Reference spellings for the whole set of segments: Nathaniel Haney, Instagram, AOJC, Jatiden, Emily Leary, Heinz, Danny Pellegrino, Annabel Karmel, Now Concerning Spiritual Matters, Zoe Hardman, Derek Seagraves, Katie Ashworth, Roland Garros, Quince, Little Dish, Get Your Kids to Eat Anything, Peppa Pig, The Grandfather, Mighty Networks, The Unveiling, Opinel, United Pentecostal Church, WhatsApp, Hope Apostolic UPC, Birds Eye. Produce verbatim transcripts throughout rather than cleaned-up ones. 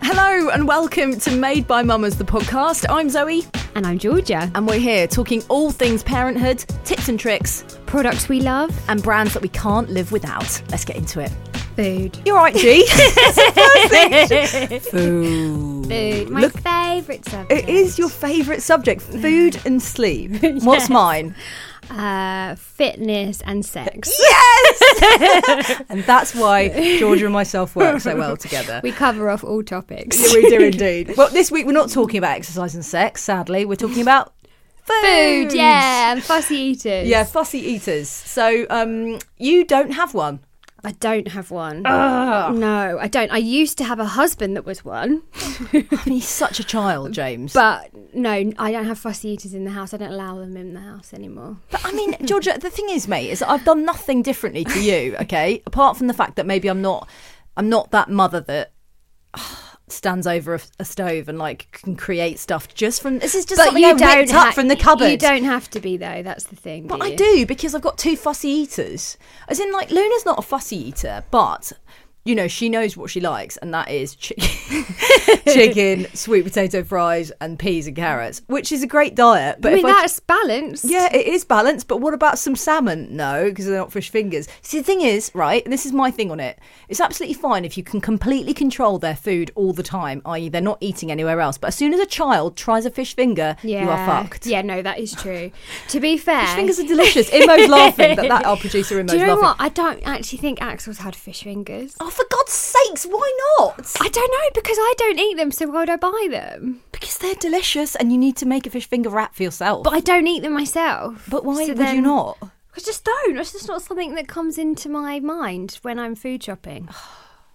Hello and welcome to Made by Mamas, the podcast. I'm Zoe. And I'm Georgia. And we're here talking all things parenthood, tips and tricks, products we love, and brands that we can't live without. Let's get into it. Food. You're right, G. Food. Food. My Look, favourite subject. It is your favourite subject. Food and sleep. Yes. What's mine? Uh, fitness and sex. Yes! And that's why Georgia and myself work so well together. We cover off all topics. Yeah, we do indeed. Well, this week we're not talking about exercise and sex, sadly. We're talking about food. Food, yeah. And fussy eaters. Yeah, fussy eaters. So um, you don't have one. I don't have one. Ugh. No, I don't. I used to have a husband that was one. I mean, he's such a child, James. But no, I don't have fussy eaters in the house. I don't allow them in the house anymore. But I mean, Georgia, the thing is, mate, is I've done nothing differently to you, okay? Apart from the fact that maybe I'm not, I'm not that mother that uh, stands over a, a stove and like can create stuff just from. This is just but something you I don't picked ha- up from the cupboard. You don't have to be though. That's the thing. But do I do because I've got two fussy eaters. As in, like, Luna's not a fussy eater, but you know she knows what she likes, and that is chicken, chicken, sweet potato fries, and peas and carrots, which is a great diet. But I mean, if that's I, balanced. Yeah, it is balanced. But what about some salmon? No, because they're not fish fingers. See, the thing is, right, and this is my thing on it. It's absolutely fine if you can completely control their food all the time, that is, they're not eating anywhere else. But as soon as a child tries a fish finger, yeah. you are fucked. Yeah, no, that is true. To be fair, fish fingers are delicious. Immo's laughing. That, that our producer Immo's laughing. Do you know laughing. What? I don't actually think Axel's had fish fingers. Oh, for God's sakes, why not? I don't know, because I don't eat them, so why would I buy them? Because they're delicious and you need to make a fish finger wrap for yourself. But I don't eat them myself. But why so would then, you not? I just don't. It's just not something that comes into my mind when I'm food shopping.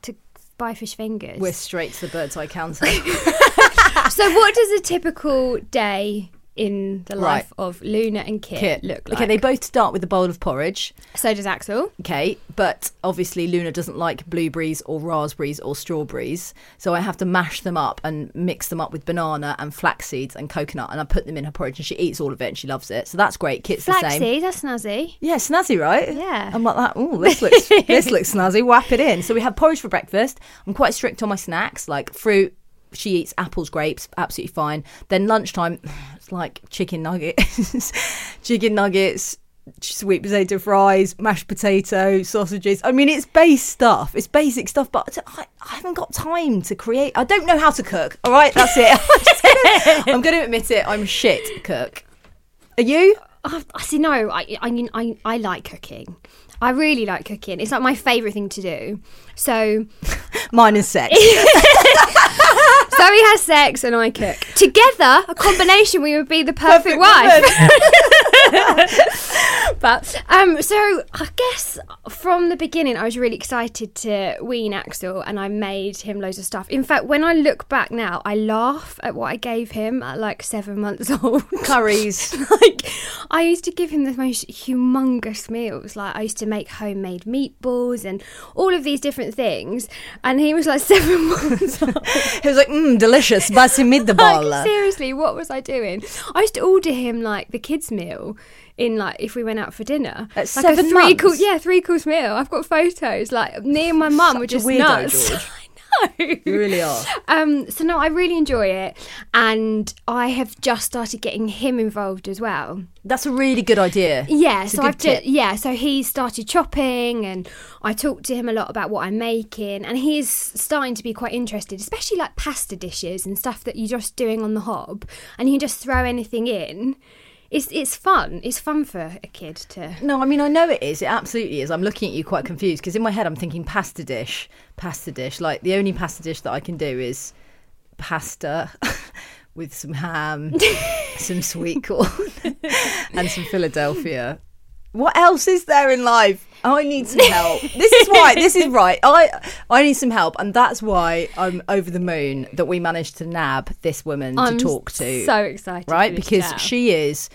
To buy fish fingers. We're straight to the Birds Eye counter. So what does a typical day in the life right. of Luna and Kit, Kit look like? Okay, they both start with a bowl of porridge. So does Axel. Okay, but obviously Luna doesn't like blueberries or raspberries or strawberries, so I have to mash them up and mix them up with banana and flax seeds and coconut, and I put them in her porridge and she eats all of it and she loves it. So that's great. Kit's flax the same. Flax seeds, that's snazzy. Yeah, snazzy, right? Yeah. I'm like that. Oh, this looks this looks snazzy. Whap it in. So we have porridge for breakfast. I'm quite strict on my snacks, like fruit. She eats apples, grapes, absolutely fine. Then lunchtime, it's like chicken nuggets, chicken nuggets, sweet potato fries, mashed potato, sausages. I mean, it's base stuff. It's basic stuff, but I, I haven't got time to create. I don't know how to cook. All right, that's it. I'm just gonna, I'm going to admit it. I'm shit cook. Are you? I oh, see. No, I, I mean, I, I like cooking. I really like cooking. It's like my favourite thing to do. So mine is sex. Zoe has sex and I cook. Together, a combination, we would be the perfect, perfect wife. But um, so I guess from the beginning, I was really excited to wean Axel and I made him loads of stuff. In fact, when I look back now, I laugh at what I gave him at like seven months old. Curries. Like, I used to give him the most humongous meals. Like, I used to make homemade meatballs and all of these different things. And he was like seven months old. He was like, mmm, delicious, basi meatball. Like, seriously, what was I doing? I used to order him like the kids' meal in like if we went out for dinner. At like seven a three months? Course, yeah, three course meal. I've got photos. Like me and my mum were just nuts. Such a weirdo, George. You really are. Um, so, no, I really enjoy it. And I have just started getting him involved as well. That's a really good idea. Yeah. It's so I've just, yeah. So he started chopping and I talk to him a lot about what I'm making. And he is starting to be quite interested, especially like pasta dishes and stuff that you're just doing on the hob. And you can just throw anything in. It's it's fun. It's fun for a kid to... No, I mean, I know it is. It absolutely is. I'm looking at you quite confused because in my head I'm thinking pasta dish, pasta dish. Like, the only pasta dish that I can do is pasta with some ham, some sweet corn and some Philadelphia. What else is there in life? Oh, I need some help. This is why. This is right. I I need some help. And that's why I'm over the moon that we managed to nab this woman I'm to talk to. So excited. Right? Because show. She is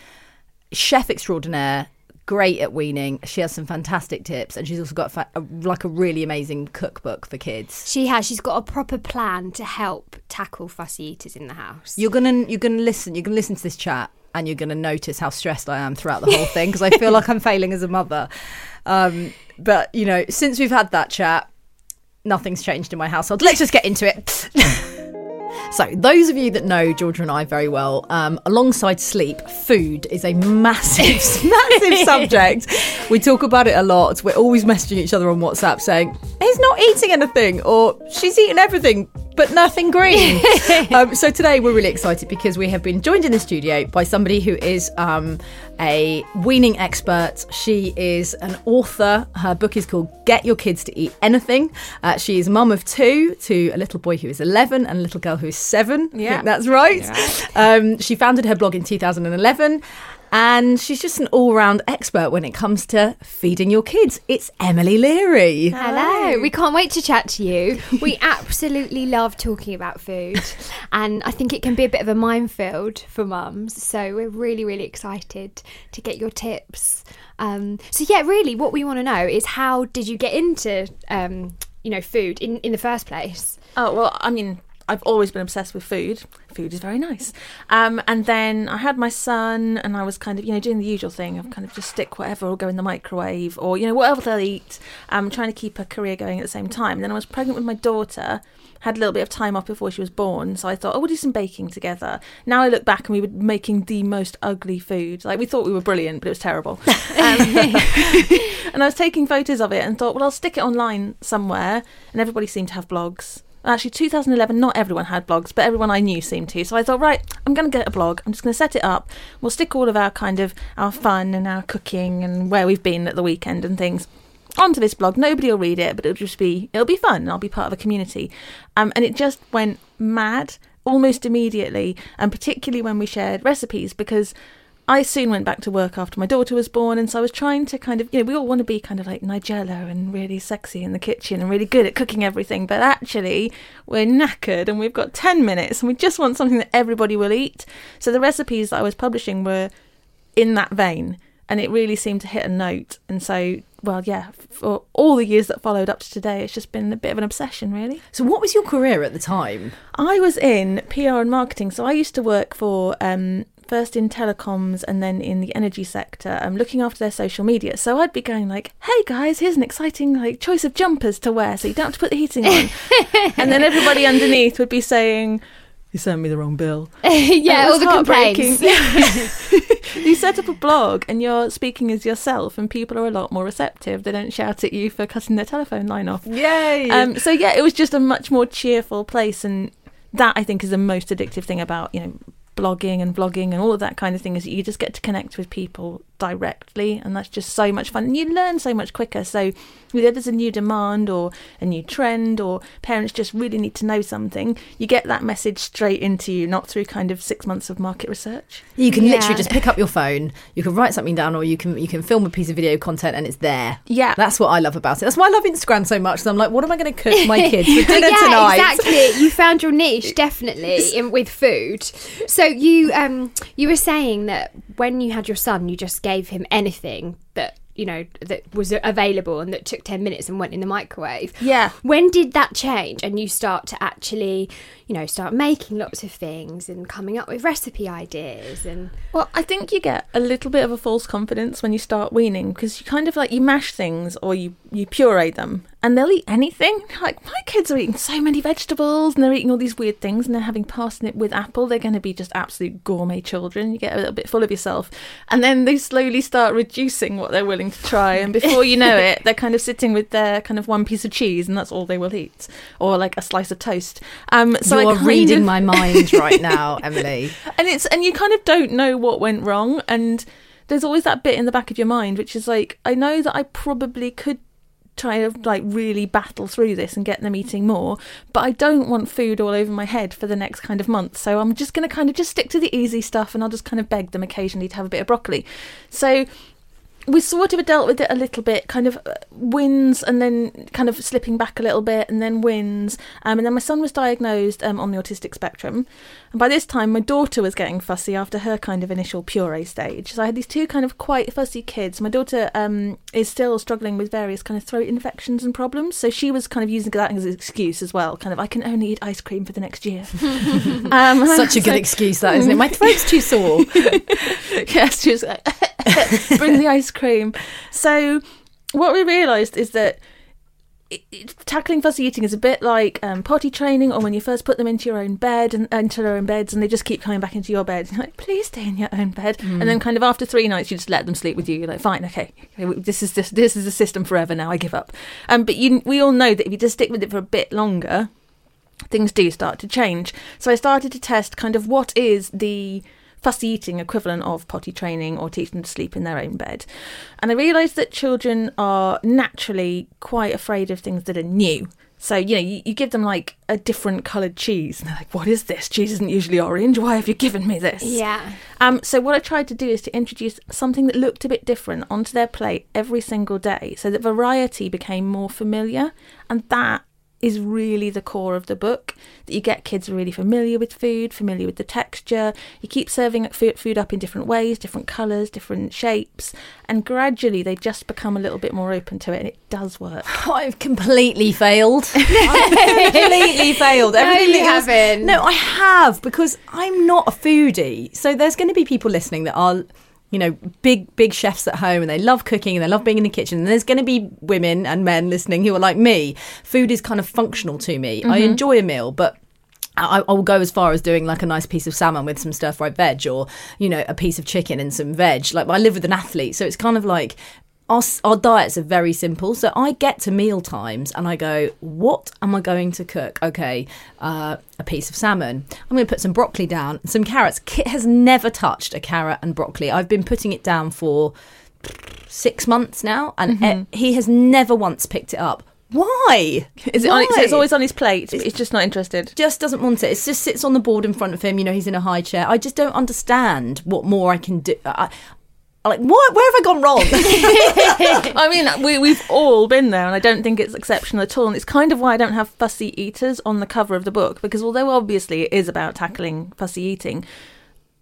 chef extraordinaire, great at weaning. She has some fantastic tips. And she's also got fa- a, like a really amazing cookbook for kids. She has. She's got a proper plan to help tackle fussy eaters in the house. You're going to you're gonna listen. You're going to listen to this chat. And you're going to notice how stressed I am throughout the whole thing because I feel like I'm failing as a mother. Um, but, you know, since we've had that chat, nothing's changed in my household. Let's just get into it. So those of you that know Georgia and I very well, um, alongside sleep, food is a massive, massive subject. We talk about it a lot. We're always messaging each other on WhatsApp saying, he's not eating anything, or she's eating everything, but nothing green. um, so today we're really excited because we have been joined in the studio by somebody who is um, a weaning expert. She is an author. Her book is called Get Your Kids to Eat Anything. Uh, she is mum of two, to a little boy who is eleven and a little girl who is seven. Yeah. I think that's right. Yeah. Um, she founded her blog in two thousand eleven. And she's just an all-round expert when it comes to feeding your kids. It's Emily Leary. Hello. We can't wait to chat to you. We absolutely love talking about food. And I think it can be a bit of a minefield for mums. So we're really, really excited to get your tips. Um, so, yeah, really what we want to know is how did you get into, um, you know, food in, in the first place? Oh, well, I mean... I've always been obsessed with food. Food is very nice. Um, and then I had my son and I was kind of, you know, doing the usual thing of kind of just stick whatever or go in the microwave or, you know, whatever they'll eat. Um, trying to keep a career going at the same time. And then I was pregnant with my daughter, had a little bit of time off before she was born. So I thought, oh, we'll do some baking together. Now I look back and we were making the most ugly food. Like, we thought we were brilliant, but it was terrible. Um, and I was taking photos of it and thought, well, I'll stick it online somewhere. And everybody seemed to have blogs. Actually, two thousand eleven, not everyone had blogs, but everyone I knew seemed to. So I thought, right, I'm going to get a blog. I'm just going to set it up. We'll stick all of our kind of our fun and our cooking and where we've been at the weekend and things onto this blog. Nobody will read it, but it'll just be, it'll be fun. And I'll be part of a community. Um, and it just went mad almost immediately. And particularly when we shared recipes, because I soon went back to work after my daughter was born, and so I was trying to kind of, you know, we all want to be kind of like Nigella and really sexy in the kitchen and really good at cooking everything, but actually we're knackered and we've got ten minutes and we just want something that everybody will eat. So the recipes that I was publishing were in that vein, and it really seemed to hit a note. And so, well, yeah, for all the years that followed up to today, it's just been a bit of an obsession, really. So what was your career at the time? I was in P R and marketing, so I used to work for... Um, first in telecoms and then in the energy sector, um, looking after their social media. So I'd be going like, hey guys, here's an exciting like choice of jumpers to wear so you don't have to put the heating on. And then everybody underneath would be saying, you sent me the wrong bill. Yeah, all the complaints. You set up a blog and you're speaking as yourself and people are a lot more receptive. They don't shout at you for cutting their telephone line off. Yay! Um, so yeah, it was just a much more cheerful place, and that I think is the most addictive thing about, you know, blogging and vlogging and all of that kind of thing, is you just get to connect with people directly, and that's just so much fun, and you learn so much quicker. So whether there's a new demand or a new trend or parents just really need to know something, you get that message straight into you, not through kind of six months of market research. You can yeah. literally just pick up your phone, you can write something down, or you can you can film a piece of video content and it's there. Yeah, that's what I love about it. That's why I love Instagram so much. So I'm like, what am I going to cook my kids for dinner yeah, tonight? Exactly. You found your niche, definitely, in, with food. So you um you were saying that when you had your son, you just gave him anything that, you know, that was available and that took ten minutes and went in the microwave. Yeah. When did that change and you start to actually, you know, start making lots of things and coming up with recipe ideas? And well, I think you get a little bit of a false confidence when you start weaning, because you kind of like, you mash things or you, you puree them. and they'll eat anything. Like, my kids are eating so many vegetables and they're eating all these weird things and they're having parsnip with apple. They're going to be just absolute gourmet children. You get a little bit full of yourself. And then they slowly start reducing what they're willing to try. And before you know it, they're kind of sitting with their kind of one piece of cheese and that's all they will eat. Or like a slice of toast. Um, so You're reading of... my mind right now, Emily. And it's and you kind of don't know what went wrong. And there's always that bit in the back of your mind, which is like, I know that I probably could try to like really battle through this and get them eating more, but I don't want food all over my head for the next kind of month, so I'm just going to kind of just stick to the easy stuff and I'll just kind of beg them occasionally to have a bit of broccoli. So we sort of dealt with it a little bit, kind of wins and then kind of slipping back a little bit and then wins. Um, and then my son was diagnosed um, on the autistic spectrum. And by this time, my daughter was getting fussy after her kind of initial puree stage. So I had these two kind of quite fussy kids. My daughter um, is still struggling with various kind of throat infections and problems. So she was kind of using that as an excuse as well. Kind of, I can only eat ice cream for the next year. um, Such a good like, excuse, that, isn't it? My throat's too sore. Yes, she was like... Bring the ice cream. So what we realised is that it, it, tackling fussy eating is a bit like um, potty training, or when you first put them into your own bed and into their own beds and they just keep coming back into your bed. You're like, please stay in your own bed. Mm. And then kind of after three nights, you just let them sleep with you. You're like, fine, okay, this is this, this is the system forever now, I give up. Um, but you, we all know that if you just stick with it for a bit longer, things do start to change. So I started to test kind of what is the... fussy eating equivalent of potty training or teach them to sleep in their own bed. And I realised that children are naturally quite afraid of things that are new. So, you know, you, you give them like a different coloured cheese and they're like, what is this? Cheese isn't usually orange. Why have you given me this? Yeah. Um. So what I tried to do is to introduce something that looked a bit different onto their plate every single day so that variety became more familiar. And that is really the core of the book, that you get kids really familiar with food, familiar with the texture. You keep serving food up in different ways, different colours, different shapes, and gradually they just become a little bit more open to it, and it does work. Oh, I've completely failed. I've completely failed. Everything no, you else, haven't. No, I have, because I'm not a foodie. So there's going to be people listening that are... you know, big, big chefs at home, and they love cooking and they love being in the kitchen. And there's going to be women and men listening who are like me. Food is kind of functional to me. Mm-hmm. I enjoy a meal, but I, I will go as far as doing like a nice piece of salmon with some stir-fried veg, or, you know, a piece of chicken and some veg. Like, I live with an athlete, so it's kind of like... Our, our diets are very simple. So I get to meal times and I go, what am I going to cook? Okay, uh, a piece of salmon. I'm going to put some broccoli down, some carrots. Kit has never touched a carrot and broccoli. I've been putting it down for six months now, and mm-hmm. it, he has never once picked it up. Why? Is it Why? On, so it's always on his plate, but he's just not interested. Just doesn't want it. It just sits on the board in front of him. You know, he's in a high chair. I just don't understand what more I can do. I, Like, what? Where have I gone wrong? I mean, we, we've all been there, and I don't think it's exceptional at all. And it's kind of why I don't have fussy eaters on the cover of the book, because although obviously it is about tackling fussy eating,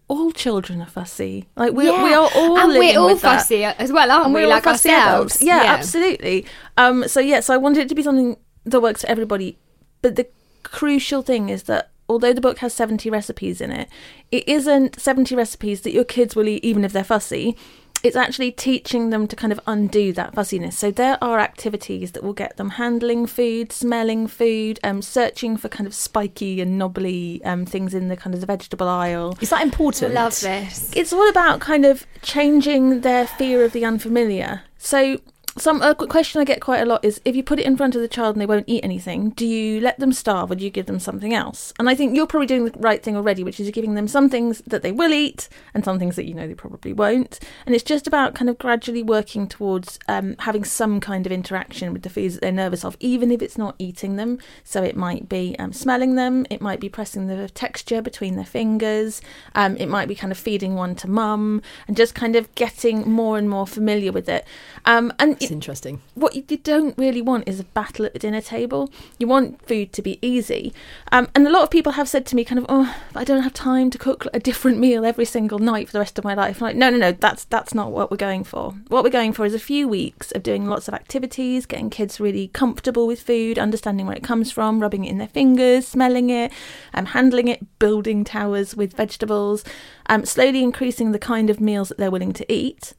all children are fussy. Like, we're, yeah. we are all and living we're all with fussy that. As well, aren't and we? We're like all fussy ourselves. Yeah, yeah, absolutely. Um, so, yeah, so I wanted it to be something that works for everybody. But the crucial thing is that although the book has seventy recipes in it, it isn't seventy recipes that your kids will eat even if they're fussy. It's actually teaching them to kind of undo that fussiness. So there are activities that will get them handling food, smelling food, um, searching for kind of spiky and knobbly um, things in the kind of the vegetable aisle. Is that important? I love this. It's all about kind of changing their fear of the unfamiliar. So... Some a question I get quite a lot is, if you put it in front of the child and they won't eat anything, do you let them starve or do you give them something else? And I think you're probably doing the right thing already, which is you're giving them some things that they will eat and some things that you know they probably won't. And it's just about kind of gradually working towards um, having some kind of interaction with the foods that they're nervous of, even if it's not eating them. So it might be um, smelling them, it might be pressing the texture between their fingers, um, it might be kind of feeding one to mum, and just kind of getting more and more familiar with it. Um, and It's interesting. What you don't really want is a battle at the dinner table. You want food to be easy. Um, and a lot of people have said to me kind of, oh, I don't have time to cook a different meal every single night for the rest of my life. I'm like, no, no, no, that's that's not what we're going for. What we're going for is a few weeks of doing lots of activities, getting kids really comfortable with food, understanding where it comes from, rubbing it in their fingers, smelling it, um, handling it, building towers with vegetables, um, slowly increasing the kind of meals that they're willing to eat.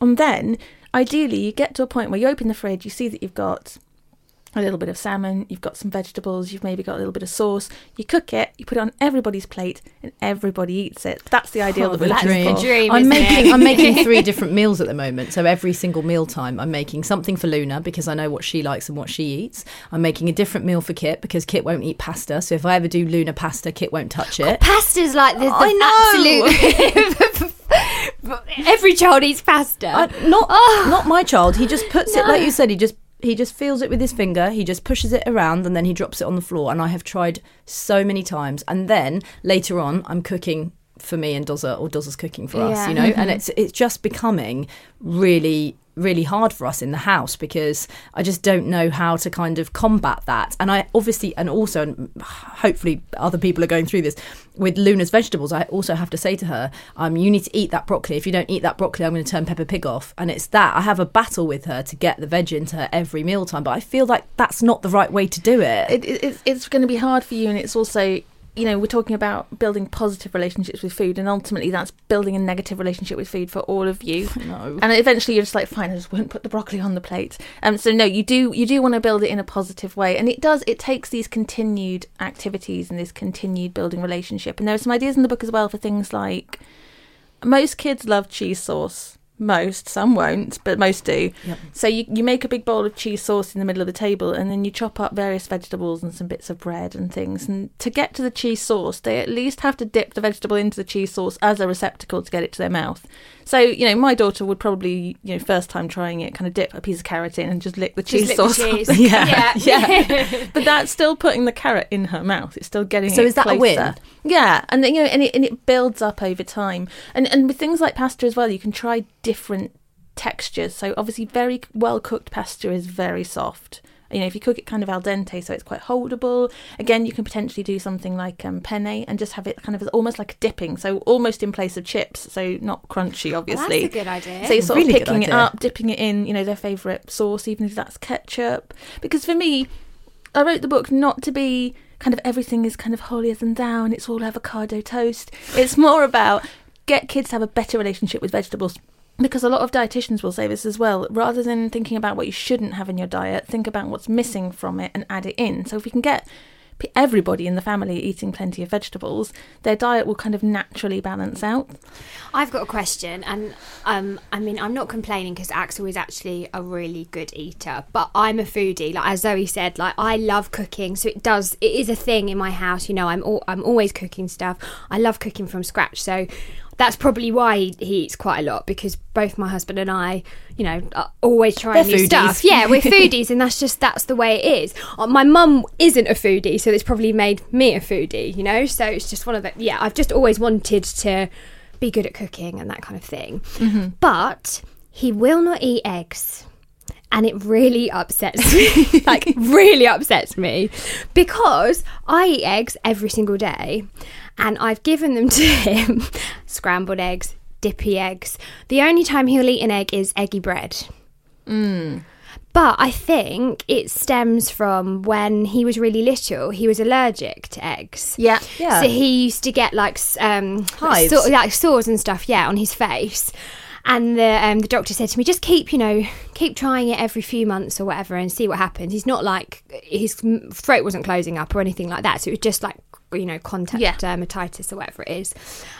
And then... ideally, you get to a point where you open the fridge, you see that you've got a little bit of salmon, you've got some vegetables, you've maybe got a little bit of sauce, you cook it, you put it on everybody's plate and everybody eats it. That's the ideal oh, that we're looking for. Dream, I'm, making, I'm making three different meals at the moment. So every single meal time I'm making something for Luna because I know what she likes and what she eats. I'm making a different meal for Kit because Kit won't eat pasta. So if I ever do Luna pasta, Kit won't touch it. God, pasta's like the, the oh, I know. absolute... Every child eats pasta. Uh, not oh. not my child. He just puts no. it, like you said, he just He just feels it with his finger, he just pushes it around and then he drops it on the floor. And I have tried so many times. And then later on, I'm cooking for me and Dozza, or Dozza's cooking for us, yeah. you know. Mm-hmm. And it's it's just becoming really, really hard for us in the house because I just don't know how to kind of combat that. And I obviously, and also, and hopefully other people are going through this, with Luna's vegetables, I also have to say to her, um, you need to eat that broccoli. If you don't eat that broccoli, I'm going to turn Peppa Pig off. And it's that. I have a battle with her to get the veg into her every mealtime, but I feel like that's not the right way to do it. It, it it's, it's going to be hard for you, and it's also... You know, we're talking about building positive relationships with food, and ultimately that's building a negative relationship with food for all of you. No. And eventually you're just like, fine, I just won't put the broccoli on the plate. Um, so no, you do you do want to build it in a positive way, and it does. It takes these continued activities and this continued building relationship. And there are some ideas in the book as well for things like most kids love cheese sauce. Most, some won't, but most do. Yep. So you, you make a big bowl of cheese sauce in the middle of the table, and then you chop up various vegetables and some bits of bread and things. And to get to the cheese sauce, they at least have to dip the vegetable into the cheese sauce as a receptacle to get it to their mouth. So, you know, my daughter would probably, you know, first time trying it, kind of dip a piece of carrot in and just lick the cheese just lick sauce. The cheese. yeah, yeah. yeah. But that's still putting the carrot in her mouth. It's still getting. So it is that closer. A win? Yeah, and you know, and it and it builds up over time. And and with things like pasta as well, you can try different textures. So obviously, very well cooked pasta is very soft. You know, if you cook it kind of al dente, so it's quite holdable. Again, you can potentially do something like um, penne and just have it kind of as almost like a dipping, so almost in place of chips, so not crunchy, obviously. Well, that's a good idea. So you're sort really of picking it up, dipping it in, you know, their favourite sauce, even if that's ketchup. Because for me, I wrote the book not to be kind of everything is kind of holier than thou and it's all avocado toast. It's more about get kids to have a better relationship with vegetables. Because a lot of dietitians will say this as well. Rather than thinking about what you shouldn't have in your diet, think about what's missing from it and add it in. So if we can get everybody in the family eating plenty of vegetables, their diet will kind of naturally balance out. I've got a question, and um, I mean, I'm not complaining because Axel is actually a really good eater, but I'm a foodie. Like as Zoe said, like I love cooking, so it does. It is a thing in my house. You know, I'm all, I'm always cooking stuff. I love cooking from scratch, so. That's probably why he, he eats quite a lot, because both my husband and I, you know, are always trying new stuff. Yeah, we're foodies, and that's just that's the way it is. Uh, my mum isn't a foodie, so it's probably made me a foodie, you know. So it's just one of the yeah. I've just always wanted to be good at cooking and that kind of thing. Mm-hmm. But he will not eat eggs, and it really upsets me. Like really upsets me, because I eat eggs every single day. And I've given them to him, scrambled eggs, dippy eggs. The only time he'll eat an egg is eggy bread. Mm. But I think it stems from when he was really little, he was allergic to eggs. Yeah. yeah. So he used to get like, um, Hives. So, like sores and stuff, yeah, on his face. And the um, the doctor said to me, just keep, you know, keep trying it every few months or whatever and see what happens. He's not like, his throat wasn't closing up or anything like that. So it was just like, you know, contact yeah. dermatitis or whatever it is.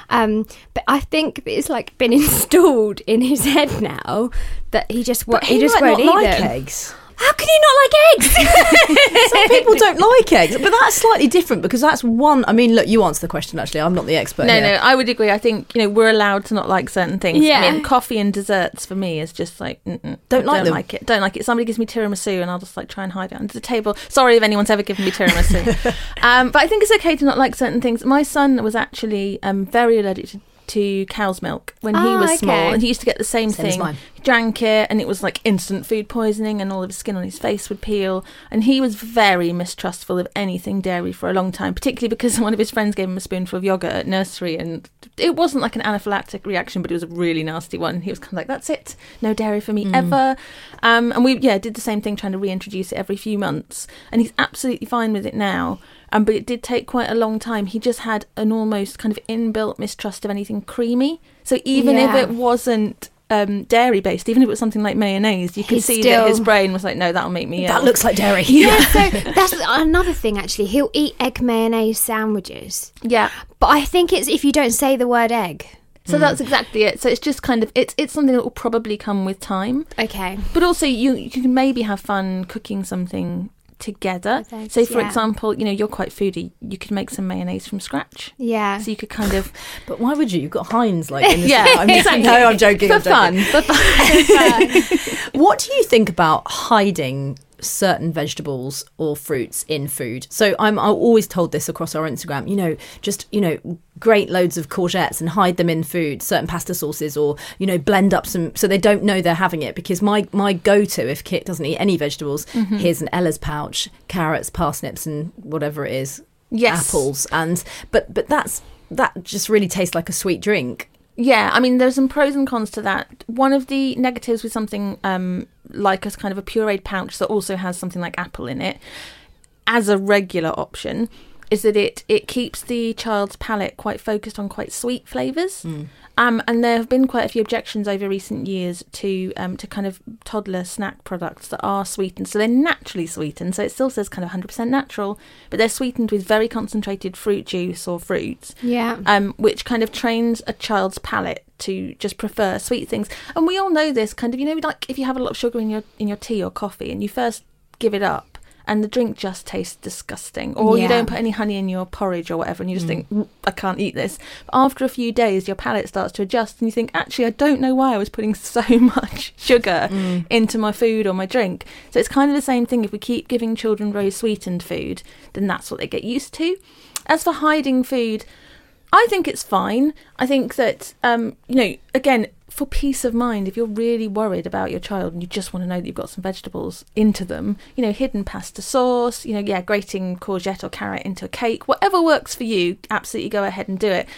Um, but I think it's like been installed in his head now that he just, wa- he he just won't eat like them. Eggs. How can you not like eggs? Some people don't like eggs, but that's slightly different because that's one. I mean, look, you answer the question, actually. I'm not the expert No, here. no, I would agree. I think, you know, we're allowed to not like certain things. Yeah. I mean, coffee and desserts for me is just like, mm-mm, don't, don't like don't them. like it. Don't like it. Somebody gives me tiramisu and I'll just like try and hide it under the table. Sorry if anyone's ever given me tiramisu. um, but I think it's okay to not like certain things. My son was actually um, very allergic to to cow's milk when oh, he was okay. small, and he used to get the same, same thing. He drank it and it was like instant food poisoning, and all of his skin on his face would peel, and he was very mistrustful of anything dairy for a long time, particularly because one of his friends gave him a spoonful of yogurt at nursery, and it wasn't like an anaphylactic reaction, but it was a really nasty one. He was kind of like, that's it, no dairy for me mm. ever. Um, and we yeah did the same thing, trying to reintroduce it every few months, and he's absolutely fine with it now. Um, but it did take quite a long time. He just had an almost kind of inbuilt mistrust of anything creamy. So even yeah. if it wasn't um, dairy-based, even if it was something like mayonnaise, you could he's see still... that his brain was like, no, that'll make me... That ill. Looks like dairy. Yeah, yeah, so that's another thing, actually. He'll eat egg mayonnaise sandwiches. Yeah. But I think it's if you don't say the word egg. So mm. that's exactly it. So it's just kind of, it's it's something that will probably come with time. Okay. But also, you, you can maybe have fun cooking something together. Eggs, so for yeah. example, you know, you're quite foodie, you could make some mayonnaise from scratch. Yeah. So you could kind of but why would you? You've got Heinz like in this yeah, I'm exactly. just, no, I'm joking. For I'm joking. fun. For fun. For fun. What do you think about hiding certain vegetables or fruits in food? So I'm, I'm always told this across our Instagram, you know, just, you know, grate loads of courgettes and hide them in food, certain pasta sauces, or, you know, blend up some so they don't know they're having it. Because my, my go-to, if Kit doesn't eat any vegetables, mm-hmm. here's an Ella's pouch, carrots, parsnips and whatever it is, yes. apples. And but but that's that just really tastes like a sweet drink. Yeah, I mean, there's some pros and cons to that. One of the negatives with something um, like a kind of a pureed pouch that also has something like apple in it, as a regular option, is that it, it keeps the child's palate quite focused on quite sweet flavours. Mm. Um, and there have been quite a few objections over recent years to um, to kind of toddler snack products that are sweetened. So they're naturally sweetened. So it still says kind of one hundred percent natural, but they're sweetened with very concentrated fruit juice or fruits. Yeah. Um, which kind of trains a child's palate to just prefer sweet things. And we all know this kind of, you know, like if you have a lot of sugar in your in your tea or coffee and you first give it up, and the drink just tastes disgusting. Or yeah. you don't put any honey in your porridge or whatever, and you just mm. think, I can't eat this. But after a few days, your palate starts to adjust, and you think, actually, I don't know why I was putting so much sugar mm. into my food or my drink. So it's kind of the same thing. If we keep giving children very sweetened food, then that's what they get used to. As for hiding food, I think it's fine. I think that, um, you know, again, for peace of mind, if you're really worried about your child and you just want to know that you've got some vegetables into them, you know, hidden pasta sauce, you know, yeah, grating courgette or carrot into a cake, whatever works for you, absolutely go ahead and do it.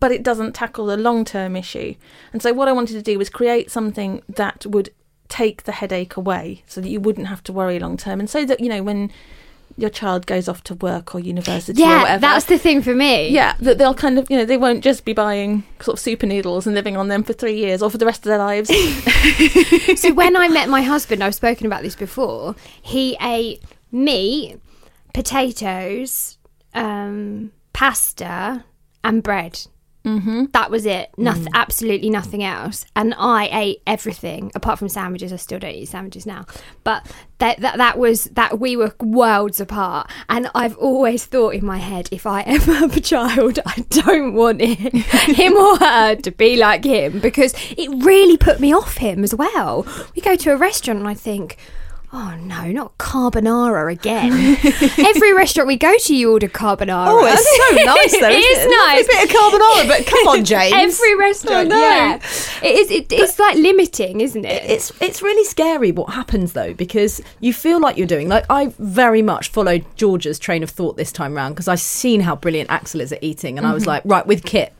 But it doesn't tackle the long-term issue. And so what I wanted to do was create something that would take the headache away so that you wouldn't have to worry long-term. And so that, you know, when your child goes off to work or university yeah, or whatever. Yeah, that's the thing for me. Yeah, that they'll kind of, you know, they won't just be buying sort of super noodles and living on them for three years or for the rest of their lives. So when I met my husband, I've spoken about this before, he ate meat, potatoes, um, pasta and bread. Mm-hmm. That was it. Nothing, mm. absolutely nothing else. And I ate everything apart from sandwiches. I still don't eat sandwiches now. But that that, that was that we were worlds apart. And I've always thought in my head, if I ever have a child, I don't want him, him or her to be like him, because it really put me off him as well. We go to a restaurant and I think, oh no, not carbonara again. Every restaurant we go to, you order carbonara. Oh, it's so nice though, isn't it? It is nice. A bit of carbonara, but come on, James. Every restaurant, oh, no. yeah. It is, it, it's like limiting, isn't it? It's it's really scary what happens though, because you feel like you're doing, like I very much followed Georgia's train of thought this time round, because I've seen how brilliant Axel is at eating, and mm-hmm. I was like, right, with Kit,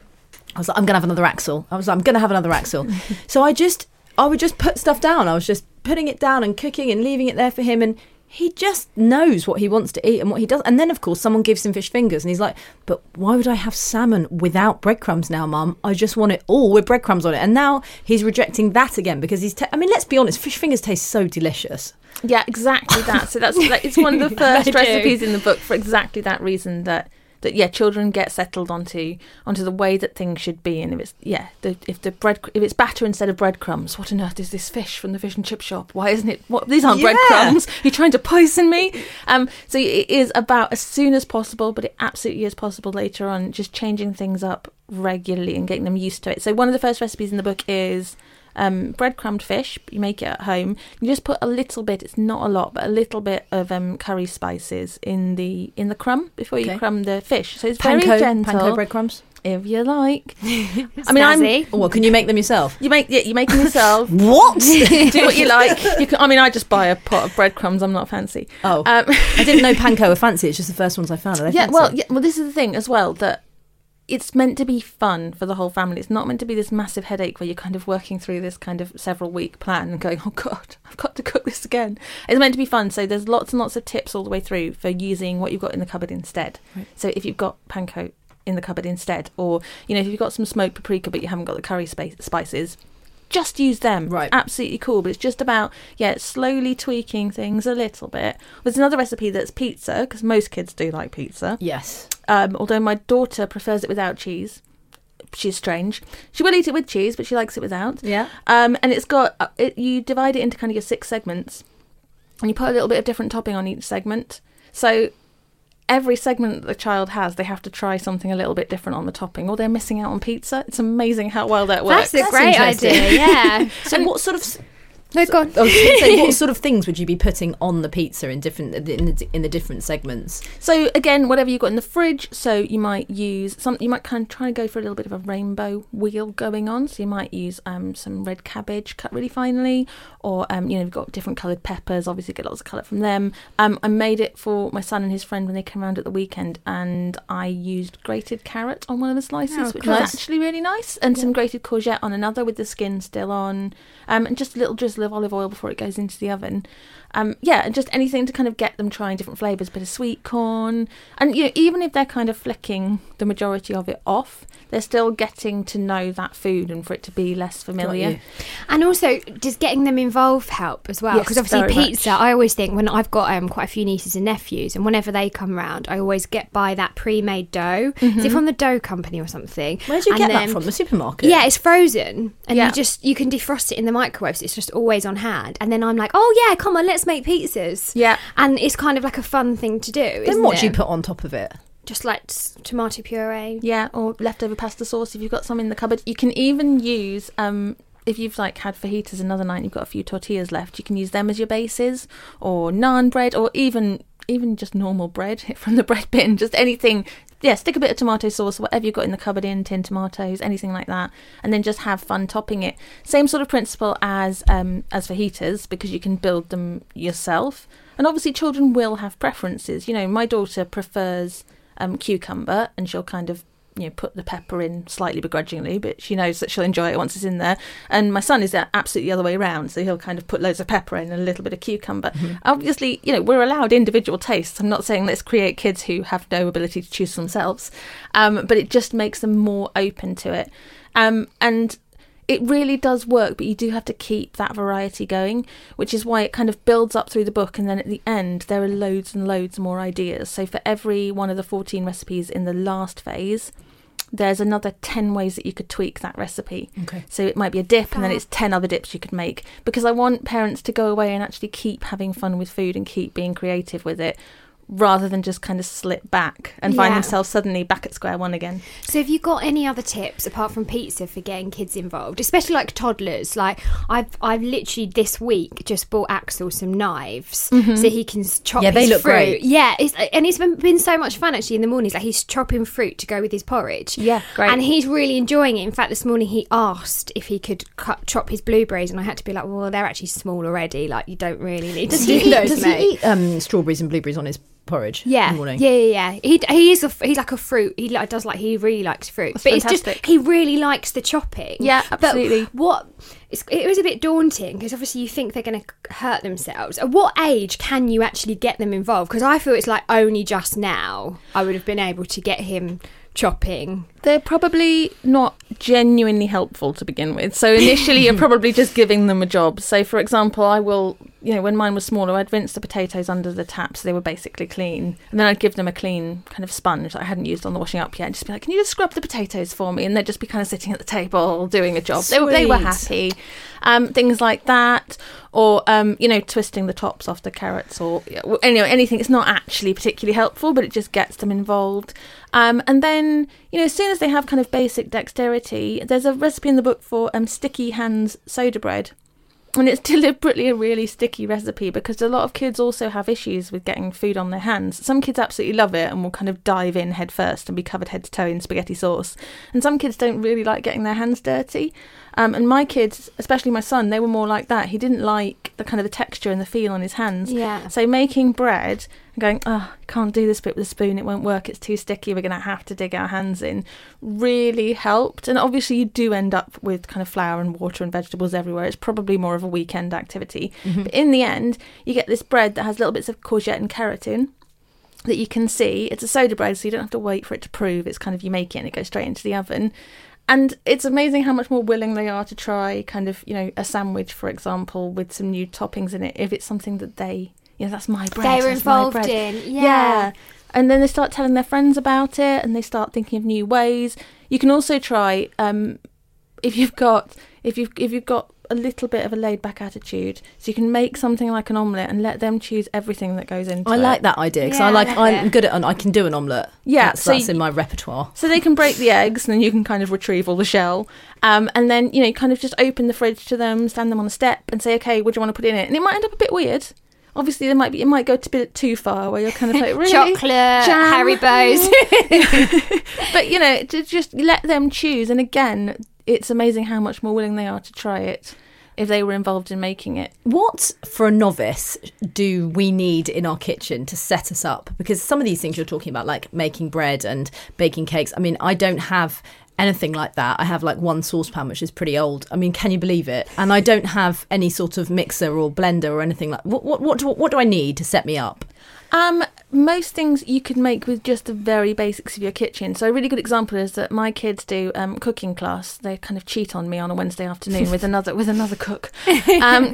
I was like, I'm going to have another Axel. I was like, I'm going to have another Axel. So I just, I would just put stuff down. I was just putting it down and cooking and leaving it there for him, and he just knows what he wants to eat and what he does. And then of course someone gives him fish fingers and he's like, but why would I have salmon without breadcrumbs now, Mum? I just want it all with breadcrumbs on it. And now he's rejecting that again because he's ta- I mean, let's be honest, fish fingers taste so delicious. Yeah, exactly that. So that's like, it's one of the first recipes in the book for exactly that reason, that that yeah, children get settled onto onto the way that things should be. And if it's yeah, the, if the bread if it's batter instead of breadcrumbs, what on earth is this fish from the fish and chip shop? Why isn't it? What, these aren't yeah. breadcrumbs. You're trying to poison me. Um, so it is about as soon as possible, but it absolutely is possible later on. Just changing things up regularly and getting them used to it. So one of the first recipes in the book is um, breadcrumbed fish. You make it at home. You just put a little bit. It's not a lot, but a little bit of um, curry spices in the in the crumb before okay. you crumb the fish. So it's panko, very gentle. Panko breadcrumbs, if you like. I mean, I'm. Well, can you make them yourself? You make yeah, you make them yourself. What? Do what you like. You can. I mean, I just buy a pot of breadcrumbs. I'm not fancy. Oh, um, I didn't know panko were fancy. It's just the first ones I found. I yeah, well, so. yeah, well, this is the thing as well, that it's meant to be fun for the whole family. It's not meant to be this massive headache where you're kind of working through this kind of several week plan and going, oh God, I've got to cook this again. It's meant to be fun. So there's lots and lots of tips all the way through for using what you've got in the cupboard instead. Right. So if you've got panko in the cupboard instead, or, you know, if you've got some smoked paprika but you haven't got the curry sp- spices, just use them. Right. Absolutely cool. But it's just about, yeah, slowly tweaking things a little bit. There's another recipe that's pizza, because most kids do like pizza. Yes. Um, although my daughter prefers it without cheese. She's strange. She will eat it with cheese, but she likes it without. Yeah. Um, and it's got, it, you divide it into kind of your six segments. And you put a little bit of different topping on each segment. So every segment that the child has, they have to try something a little bit different on the topping, or they're missing out on pizza. It's amazing how well that works. That's a great idea, yeah. So and what sort of... No, go on. I was going to say, what sort of things would you be putting on the pizza in different in the, in the different segments? So again, whatever you've got in the fridge. So you might use some. You might kind of try and go for a little bit of a rainbow wheel going on. So you might use um, some red cabbage cut really finely, or um, you know, you've got different coloured peppers. Obviously, get lots of colour from them. Um, I made it for my son and his friend when they came round at the weekend, and I used grated carrot on one of the slices, oh, which nice. was actually really nice, and yeah. some grated courgette on another with the skin still on, um, and just a little drizzle of olive oil before it goes into the oven. Um yeah and just anything to kind of get them trying different flavours, a bit of sweet corn, and you know, even if they're kind of flicking the majority of it off, they're still getting to know that food and for it to be less familiar. And also, does getting them involved help as well? Because yes, obviously pizza much. I always think when I've got um, quite a few nieces and nephews, and whenever they come round I always get by that pre-made dough. Mm-hmm. Is it from the dough company or something? Where do you and get then, that from the supermarket? Yeah, it's frozen, and yeah. you just you can defrost it in the microwave, so it's just always on hand. And then I'm like, oh yeah, come on, let's make pizzas. Yeah, and it's kind of like a fun thing to do. Then isn't what it? Do you put on top of it? Just like tomato puree, yeah, or leftover pasta sauce if you've got some in the cupboard. You can even use um if you've like had fajitas another night and you've got a few tortillas left, you can use them as your bases, or naan bread, or even even just normal bread from the bread bin, just anything. Yeah, stick a bit of tomato sauce, whatever you've got in the cupboard in, tin tomatoes, anything like that, and then just have fun topping it. Same sort of principle as um, as fajitas, because you can build them yourself. And obviously children will have preferences. You know, my daughter prefers um, cucumber, and she'll kind of, you know, put the pepper in slightly begrudgingly, but she knows that she'll enjoy it once it's in there. And my son is absolutely the other way around, so he'll kind of put loads of pepper in and a little bit of cucumber. Mm-hmm. Obviously, you know, we're allowed individual tastes. I'm not saying let's create kids who have no ability to choose themselves, um, but it just makes them more open to it. Um, and it really does work, but you do have to keep that variety going, which is why it kind of builds up through the book, and then at the end there are loads and loads more ideas. So for every one of the fourteen recipes in the last phase, there's another ten ways that you could tweak that recipe. Okay. So it might be a dip, and then it's ten other dips you could make, because I want parents to go away and actually keep having fun with food and keep being creative with it, rather than just kind of slip back and find yeah. themselves suddenly back at square one again. So have you got any other tips apart from pizza for getting kids involved, especially like toddlers? Like I've I've literally this week just bought Axel some knives, mm-hmm. so he can chop yeah, his fruit. Yeah, they look great. Yeah, it's, and it's been, been so much fun actually in the mornings. Like he's chopping fruit to go with his porridge. Yeah, great. And he's really enjoying it. In fact, this morning he asked if he could cut, chop his blueberries, and I had to be like, well, they're actually small already. Like you don't really need does to do eat, those, does mate. Does he eat um, strawberries and blueberries on his porridge yeah in the morning? yeah yeah yeah. he he is a, he's like a fruit he like, does like he really likes fruit. That's but fantastic. It's just he really likes the chopping. Yeah, absolutely. But what it's, it was a bit daunting, because obviously you think they're going to hurt themselves. At what age can you actually get them involved? Because I feel it's like only just now I would have been able to get him chopping. They're probably not genuinely helpful to begin with, so initially you're probably just giving them a job. So for example, I will, you know, when mine was smaller, I'd rinse the potatoes under the tap so they were basically clean, and then I'd give them a clean kind of sponge that I hadn't used on the washing up yet, and just be like, can you just scrub the potatoes for me? And they'd just be kind of sitting at the table doing a job. They, they were happy. Um, things like that, or um, you know, twisting the tops off the carrots, or anyway, anything. It's not actually particularly helpful, but it just gets them involved. Um, and then, you know, as soon as they have kind of basic dexterity, there's a recipe in the book for um, sticky hands soda bread. And it's deliberately a really sticky recipe, because a lot of kids also have issues with getting food on their hands. Some kids absolutely love it and will kind of dive in head first and be covered head to toe in spaghetti sauce. And some kids don't really like getting their hands dirty. Um, and my kids, especially my son, they were more like that. He didn't like the kind of the texture and the feel on his hands. Yeah. So making bread and going, oh, I can't do this bit with a spoon, it won't work, it's too sticky, we're going to have to dig our hands in, really helped. And obviously you do end up with kind of flour and water and vegetables everywhere. It's probably more of a weekend activity. Mm-hmm. But in the end, you get this bread that has little bits of courgette and carrot in, that you can see. It's a soda bread, so you don't have to wait for it to prove. It's kind of, you make it and it goes straight into the oven. And it's amazing how much more willing they are to try kind of, you know, a sandwich, for example, with some new toppings in it, if it's something that they, you know, that's my bread. They were involved in, yeah. yeah. And then they start telling their friends about it and they start thinking of new ways. You can also try, um, if you've got, if you've, if you've got a little bit of a laid-back attitude, so you can make something like an omelette and let them choose everything that goes into it. I like that idea because yeah, I like I'm it. good at I can do an omelette. Yeah, that's, so that's you, in my repertoire. So they can break the eggs and then you can kind of retrieve all the shell, um, and then you know kind of just open the fridge to them, stand them on a step, and say, okay, what do you want to put in it? And it might end up a bit weird. Obviously, there might be it might go a bit too far where you're kind of like really chocolate, Haribo's, but you know, to just let them choose. And again, it's amazing how much more willing they are to try it if they were involved in making it. What, for a novice, do we need in our kitchen to set us up? Because some of these things you're talking about, like making bread and baking cakes, I mean, I don't have anything like that. I have like one saucepan, which is pretty old. I mean, can you believe it? And I don't have any sort of mixer or blender or anything like that. What, what, what, do, what do I need to set me up? Um, most things you could make with just the very basics of your kitchen. So a really good example is that my kids do um, cooking class. They kind of cheat on me on a Wednesday afternoon with another with another cook. Um,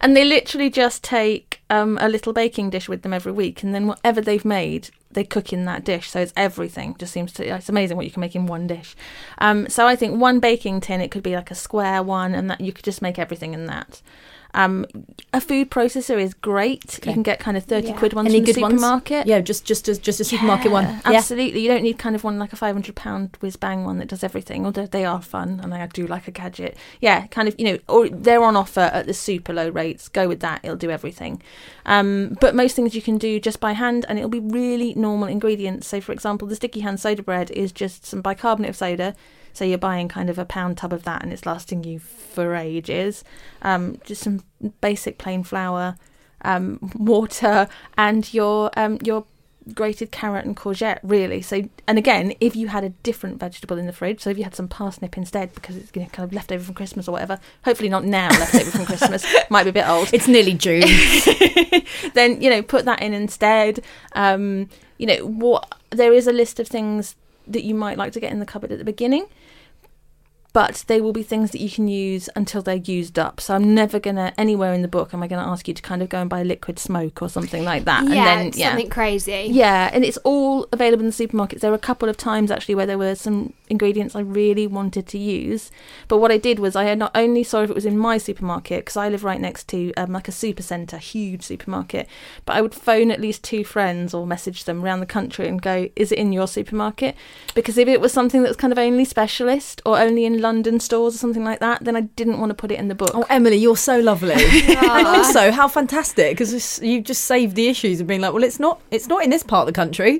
and they literally just take um, a little baking dish with them every week. And then whatever they've made, they cook in that dish. So it's everything. Just seems to, it's amazing what you can make in one dish. Um, so I think one baking tin, it could be like a square one, and that you could just make everything in that. Um, a food processor is great. Okay. You can get kind of thirty yeah. quid ones in the supermarket. Ones? Yeah, just just just, just a supermarket yeah, one. Absolutely, yeah. You don't need kind of one like a five hundred pound whiz bang one that does everything. Although they are fun, and I do like a gadget. Yeah, kind of you know, or they're on offer at the super low rates. Go with that; it'll do everything. Um, but most things you can do just by hand, and it'll be really normal ingredients. So, for example, the sticky hand soda bread is just some bicarbonate of soda. So you're buying kind of a pound tub of that and it's lasting you for ages. Um, just some basic plain flour, um, water and your um, your grated carrot and courgette, really. So, and again, if you had a different vegetable in the fridge, so if you had some parsnip instead because it's you know, kind of leftover from Christmas or whatever, hopefully not now leftover from Christmas, might be a bit old. It's nearly June. Then, you know, put that in instead. Um, you know, what there is a list of things that you might like to get in the cupboard at the beginning, but they will be things that you can use until they're used up. So I'm never gonna anywhere in the book am I gonna ask you to kind of go and buy liquid smoke or something like that. Yeah, and then, yeah, something crazy. Yeah, and it's all available in the supermarkets. There were a couple of times actually where there were some ingredients I really wanted to use, but what I did was I not only saw if it was in my supermarket because I live right next to um, like a super centre, huge supermarket, but I would phone at least two friends or message them around the country and go, is it in your supermarket? Because if it was something that was kind of only specialist or only in London stores or something like that, then I didn't want to put it in the book. Oh, Emily, you're so lovely. And also, how fantastic, because you just saved the issues of being like, well, it's not it's not in this part of the country.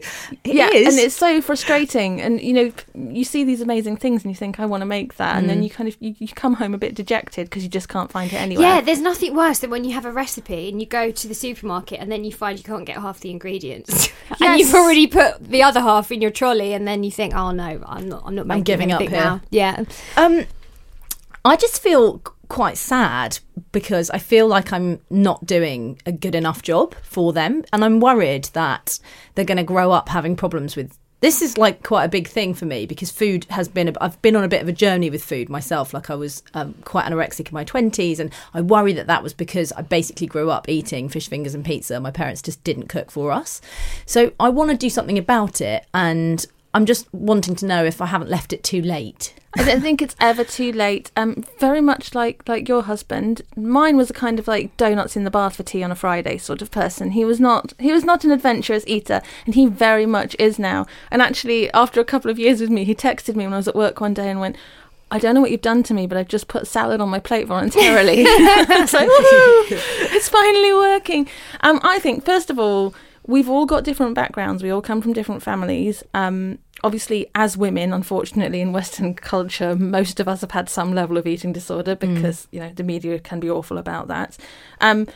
It yeah, is. And it's so frustrating. And, you know, you see these amazing things and you think, I want to make that. Mm. And then you kind of you, you come home a bit dejected because you just can't find it anywhere. Yeah, there's nothing worse than when you have a recipe and you go to the supermarket and then you find you can't get half the ingredients. Yes. And you've already put the other half in your trolley and then you think, oh, no, I'm not, I'm not making I'm giving up here. Now. Yeah. Um, I just feel quite sad because I feel like I'm not doing a good enough job for them, and I'm worried that they're going to grow up having problems with. This is like quite a big thing for me because food has been, I've been on a bit of a journey with food myself. Like I was um, quite anorexic in my twenties, and I worry that that was because I basically grew up eating fish fingers and pizza. My parents just didn't cook for us. So I want to do something about it, and I'm just wanting to know if I haven't left it too late. I don't think it's ever too late. Um, very much like, like your husband, mine was a kind of like donuts in the bath for tea on a Friday sort of person. He was not he was not an adventurous eater, and he very much is now. And actually, after a couple of years with me, he texted me when I was at work one day and went, I don't know what you've done to me, but I've just put salad on my plate voluntarily. It's like, woohoo, it's finally working. Um, I think, first of all, we've all got different backgrounds. We all come from different families. Um, obviously, as women, unfortunately, in Western culture, most of us have had some level of eating disorder because, mm. you know, the media can be awful about that. Um,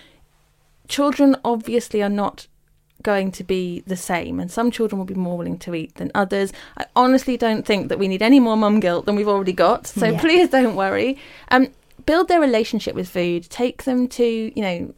children obviously are not going to be the same, and some children will be more willing to eat than others. I honestly don't think that we need any more mum guilt than we've already got, so yeah. Please don't worry. Um, build their relationship with food. Take them to, you know,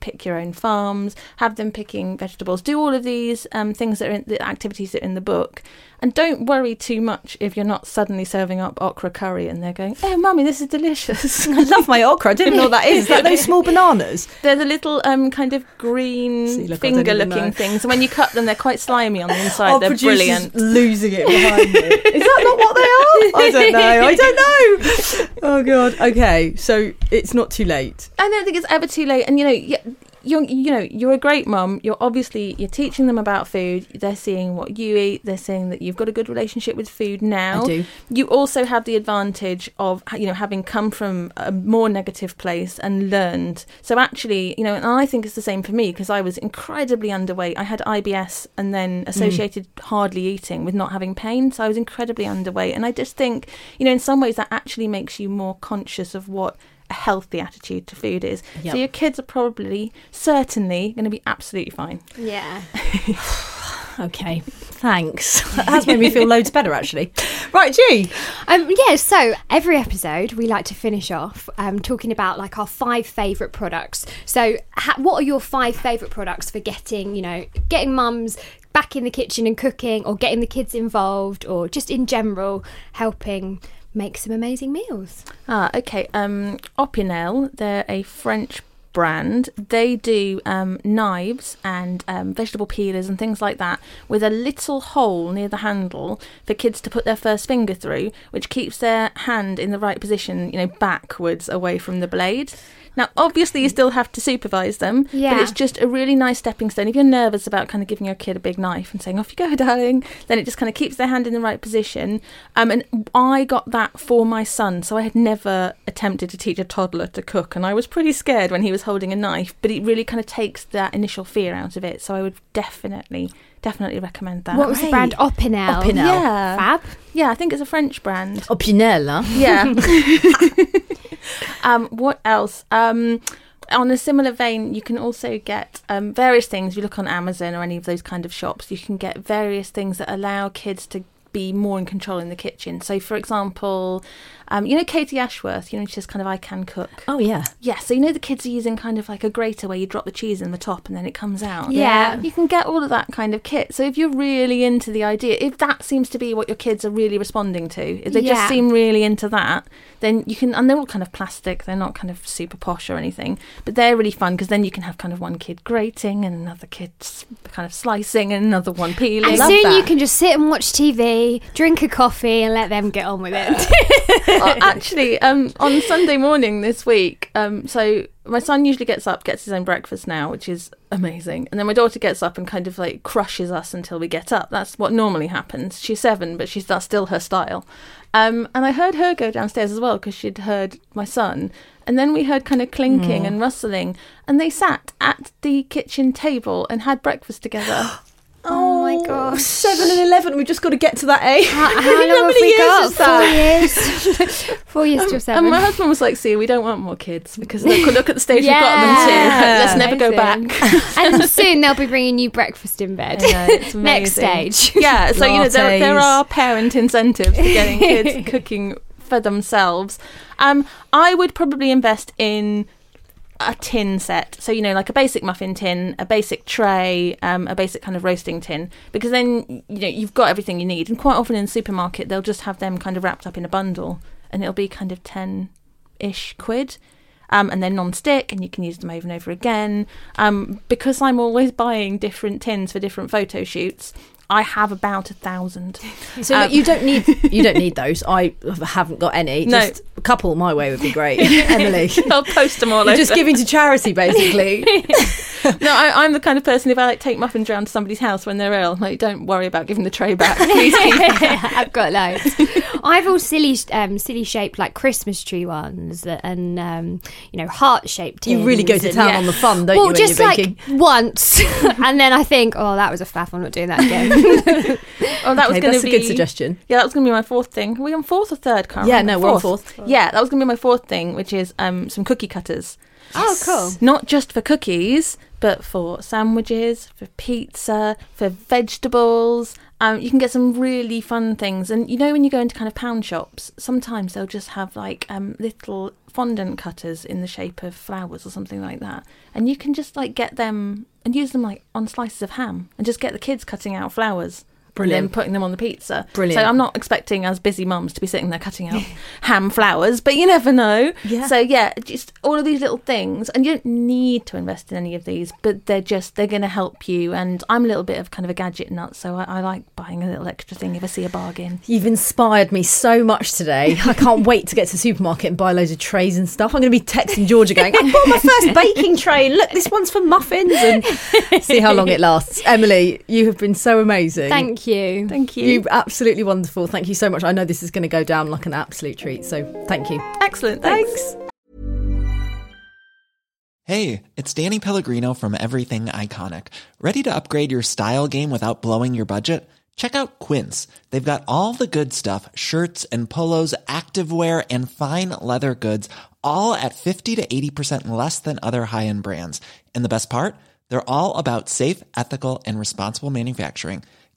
pick your own farms, have them picking vegetables, do all of these um, things that are in the activities that are in the book. And don't worry too much if you're not suddenly serving up okra curry and they're going, oh, mummy, this is delicious. I love my okra. I didn't know what that is. Is that those small bananas? They're the little um, kind of green See, look, finger-looking things. And when you cut them, they're quite slimy on the inside. Our they're brilliant. Losing it behind me. Is that not what they are? I don't know. I don't know. Oh, God. Okay, so it's not too late. I don't think it's ever too late. And, you know, yeah, You're, you know, you're a great mum. You're obviously, you're teaching them about food. They're seeing what you eat. They're seeing that you've got a good relationship with food now. I do. You also have the advantage of, you know, having come from a more negative place and learned. So actually, you know, and I think it's the same for me because I was incredibly underweight. I had I B S and then associated mm. hardly eating with not having pain. So I was incredibly underweight. And I just think, you know, in some ways that actually makes you more conscious of what a healthy attitude to food is. Yep. So your kids are probably, certainly, going to be absolutely fine. Yeah. Okay, thanks. That has made me feel loads better, actually. Right, G. Um, yeah, so every episode we like to finish off um, talking about like our five favourite products. So ha- what are your five favourite products for getting, you know, getting mums back in the kitchen and cooking, or getting the kids involved, or just in general helping make some amazing meals? Ah, okay. Um, Opinel, they're a French brand. They do um, knives and um, vegetable peelers and things like that with a little hole near the handle for kids to put their first finger through, which keeps their hand in the right position, you know, backwards away from the blade. Now, obviously, you still have to supervise them, yeah. but it's just a really nice stepping stone. If you're nervous about kind of giving your kid a big knife and saying, off you go, darling, then it just kind of keeps their hand in the right position. Um, and I got that for my son, so I had never attempted to teach a toddler to cook, and I was pretty scared when he was holding a knife, but it really kind of takes that initial fear out of it, so I would definitely... Definitely recommend that. What was right. the brand? Opinel. Opinel. Yeah. Fab. Yeah, I think it's a French brand. Opinel, huh? Yeah. um, what else? Um, on a similar vein, you can also get um, various things. If you look on Amazon or any of those kind of shops, you can get various things that allow kids to be more in control in the kitchen. So, for example, um, you know Katie Ashworth, you know, she's kind of I Can Cook. Oh, yeah. Yeah, so you know the kids are using kind of like a grater where you drop the cheese in the top and then it comes out. Yeah. yeah. You can get all of that kind of kit. So if you're really into the idea, if that seems to be what your kids are really responding to, if they yeah. just seem really into that, then you can, and they're all kind of plastic, they're not kind of super posh or anything, but they're really fun because then you can have kind of one kid grating and another kid kind of slicing and another one peeling. And soon you can just sit and watch T V, drink a coffee and let them get on with it. Oh, actually, um, on Sunday morning this week, um, so my son usually gets up, gets his own breakfast now, which is amazing. And then my daughter gets up and kind of like crushes us until we get up. That's what normally happens. She's seven, but she's that's still her style. Um, and I heard her go downstairs as well because she'd heard my son. And then we heard kind of clinking mm. and rustling. And they sat at the kitchen table and had breakfast together. Oh, oh my gosh. Seven and eleven, we've just got to get to that age. How, how, how long have we got? Four years. Four years um, till seven. And my husband was like, see, we don't want more kids because look, look at the stage yeah. we've got them to. Let's amazing. Never go back. And soon they'll be bringing you breakfast in bed. Yeah, it's next stage. Yeah, so you know there, there are parent incentives to getting kids cooking for themselves. Um, I would probably invest in a tin set, so you know, like a basic muffin tin, a basic tray, um, a basic kind of roasting tin, because then you know you've got everything you need. And quite often in the supermarket they'll just have them kind of wrapped up in a bundle, and it'll be kind of ten-ish quid, um, and they're non-stick and you can use them over and over again. Um, because I'm always buying different tins for different photo shoots, I have about a thousand. So um, you don't need you don't need those. I haven't got any. No. Just a couple my way would be great, Emily. I'll post them all You're over. Just giving to charity, basically. No, I, I'm the kind of person, if I like take muffins round to somebody's house when they're ill, like, don't worry about giving the tray back. Please keep it. I've got loads. I have all silly, um, silly shaped like Christmas tree ones and um, you know heart shaped. You really go to town yeah. on the fun, don't well, you? Well, just when you're like baking? Once, and then I think, oh, that was a faff. I'm not doing that again. Oh, that okay, was going to be a good suggestion. Yeah, that was going to be my fourth thing. Are we on fourth or third? Can't yeah, remember. no, we're fourth. on fourth. Yeah, that was going to be my fourth thing, which is um, some cookie cutters. Yes. Oh, cool. Not just for cookies, but for sandwiches, for pizza, for vegetables. Um, you can get some really fun things. And you know when you go into kind of pound shops, sometimes they'll just have like um, little fondant cutters in the shape of flowers or something like that. And you can just like get them and use them like on slices of ham and just get the kids cutting out flowers. Brilliant. And then putting them on the pizza. Brilliant. So I'm not expecting us busy mums to be sitting there cutting out ham flowers, but you never know. Yeah. So yeah, just all of these little things, and you don't need to invest in any of these, but they're just they're going to help you. And I'm a little bit of kind of a gadget nut, so I, I like buying a little extra thing if I see a bargain. You've inspired me so much today. I can't wait to get to the supermarket and buy loads of trays and stuff. I'm going to be texting Georgia going, I bought my first baking tray. Look, this one's for muffins, and see how long it lasts. Emily, you have been so amazing. Thank you. Thank you. Thank you. You're absolutely wonderful. Thank you so much. I know this is going to go down like an absolute treat, so thank you. Excellent. Thanks. Hey, it's Danny Pellegrino from Everything Iconic. Ready to upgrade your style game without blowing your budget? Check out Quince. They've got all the good stuff, shirts and polos, activewear and fine leather goods, all at fifty to eighty percent less than other high-end brands. And the best part? They're all about safe, ethical and responsible manufacturing.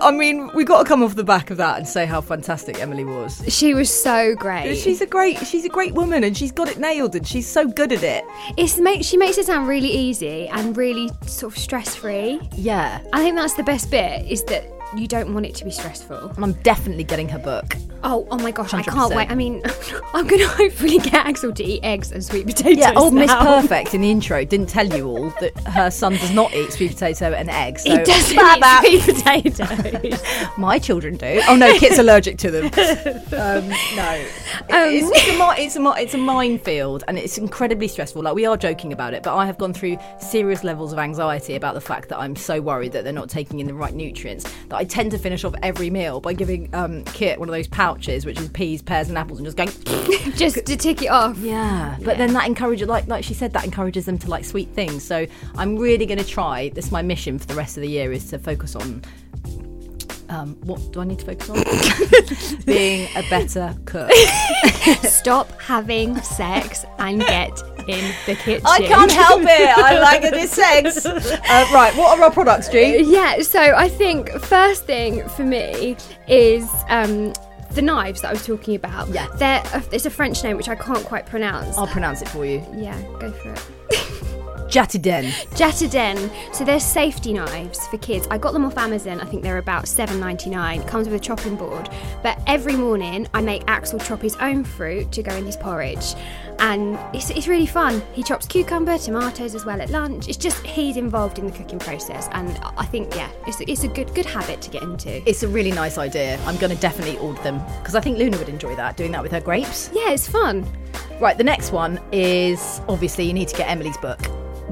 I mean, we got to come off the back of that and say how fantastic Emily was. She was so great. She's a great, she's a great woman, and she's got it nailed, and she's so good at it. It's she makes it sound really easy and really sort of stress-free. Yeah, I think that's the best bit, is that you don't want it to be stressful. And I'm definitely getting her book. Oh, oh my gosh, one hundred percent. I can't wait. I mean, I'm going to hopefully get Axel to eat eggs and sweet potatoes. Yeah, old now. Miss Perfect in the intro didn't tell you all that her son does not eat sweet potato and eggs. So he doesn't bad eat bad. Sweet potatoes. My children do. Oh no, Kit's allergic to them. Um, no. Um, it's, it's, a, it's, a, it's a minefield, and it's incredibly stressful. Like, we are joking about it, but I have gone through serious levels of anxiety about the fact that I'm so worried that they're not taking in the right nutrients, that I I tend to finish off every meal by giving um, Kit one of those pouches, which is peas, pears and apples, and just going... just to tick it off. Yeah. But yeah. Then that encourages, like like she said, that encourages them to like sweet things. So I'm really going to try, this is my mission for the rest of the year, is to focus on... Um, what do I need to focus on? Being a better cook. Stop having sex and get in the kitchen. I can't help it. I like this sex. Uh, right, what are our products, G? Yeah, so I think first thing for me is... Um, the knives that I was talking about. Yeah. They're, uh, it's a French name which I can't quite pronounce. I'll pronounce it for you. Yeah, go for it. Jatiden. Jatiden. So they're safety knives for kids. I got them off Amazon. I think they're about seven ninety-nine. It comes with a chopping board. But every morning I make Axel chop his own fruit to go in his porridge. And it's, it's really fun. He chops cucumber, tomatoes as well at lunch. It's just he's involved in the cooking process. And I think, yeah, it's, it's a good good habit to get into. It's a really nice idea. I'm going to definitely order them because I think Luna would enjoy that, doing that with her grapes. Yeah, it's fun. Right, the next one is obviously you need to get Emily's book.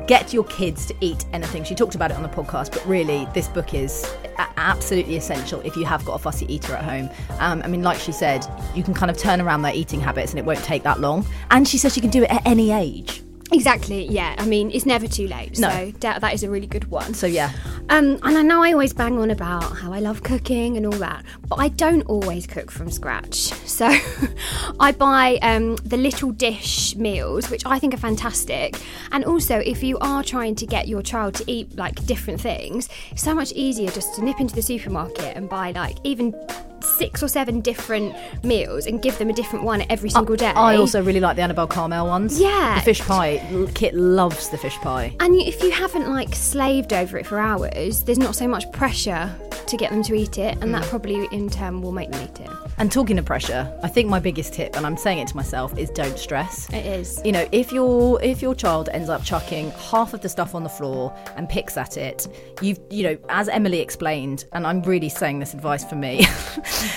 Get Your Kids to Eat Anything. She talked about it on the podcast, but really this book is a- absolutely essential if you have got a fussy eater at home. Um, I mean, like she said, you can kind of turn around their eating habits and it won't take that long. And she says you can do it at any age. Exactly, yeah. I mean, it's never too late. No. So that is a really good one. So, yeah. Um, and I know I always bang on about how I love cooking and all that, but I don't always cook from scratch. So I buy um, the Little Dish meals, which I think are fantastic. And also, if you are trying to get your child to eat, like, different things, it's so much easier just to nip into the supermarket and buy, like, even... six or seven different meals and give them a different one every single day. I also really like the Annabel Karmel ones. Yeah. The fish pie. Kit loves the fish pie. And if you haven't like slaved over it for hours, there's not so much pressure to get them to eat it, and mm. that probably in turn will make them eat it. And talking of pressure, I think my biggest tip, and I'm saying it to myself, is don't stress. It is. You know, if your if your child ends up chucking half of the stuff on the floor and picks at it, you've you know, as Emily explained, and I'm really saying this advice for me,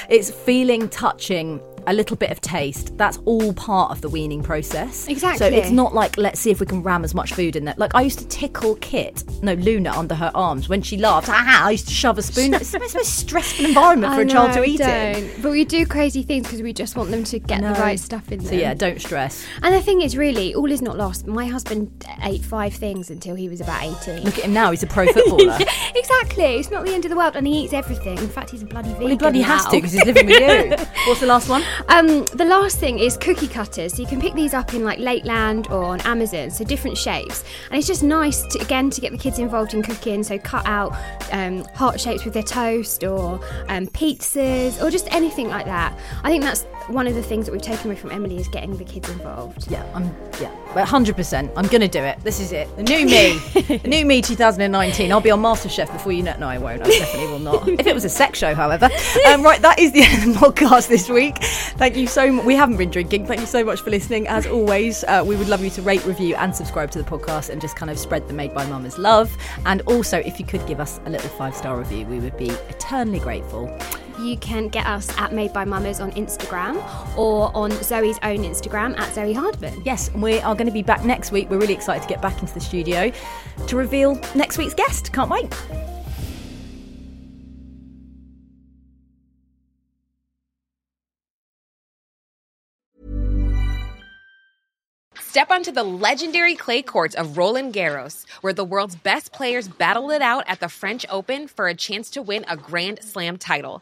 it's feeling, touching, a little bit of taste. That's all part of the weaning process. Exactly. So it's not like, let's see if we can ram as much food in there. Like, I used to tickle Kit, no, Luna, under her arms. When she laughed, I used to shove a spoon. It's the most stressful environment for I a know, child to eat in. But we do crazy things because we just want them to get no. the right stuff in there. So yeah, don't stress. And the thing is, really, all is not lost. My husband ate five things until he was about eighteen. Look at him now, he's a pro footballer. Yeah, exactly. It's not the end of the world, and he eats everything. In fact, he's a bloody vegan. Well, he bloody now. has to, because he's living with you. What's the last one? Um, the last thing is cookie cutters. So you can pick these up in like Lakeland or on Amazon, so different shapes. And it's just nice, to, again, to get the kids involved in cooking. So cut out um, heart shapes with their toast, or um, pizzas, or just anything like that. I think that's one of the things that we've taken away from Emily, is getting the kids involved. Yeah, I'm, yeah, one hundred percent. I'm going to do it. This is it. The new me. The new me twenty nineteen. I'll be on MasterChef before you know. No, I won't. I definitely will not. If it was a sex show, however. Um, right, that is the end of the podcast this week. Thank you so much. We haven't been drinking. Thank you so much for listening. As always, uh, we would love you to rate, review and subscribe to the podcast, and just kind of spread the Made by Mamas love. And also, if you could give us a little five-star review, we would be eternally grateful. You can get us at Made by Mamas on Instagram, or on Zoe's own Instagram at Zoe Hardman. Yes, we are going to be back next week. We're really excited to get back into the studio to reveal next week's guest. Can't wait. Step onto the legendary clay courts of Roland Garros, where the world's best players battle it out at the French Open for a chance to win a Grand Slam title.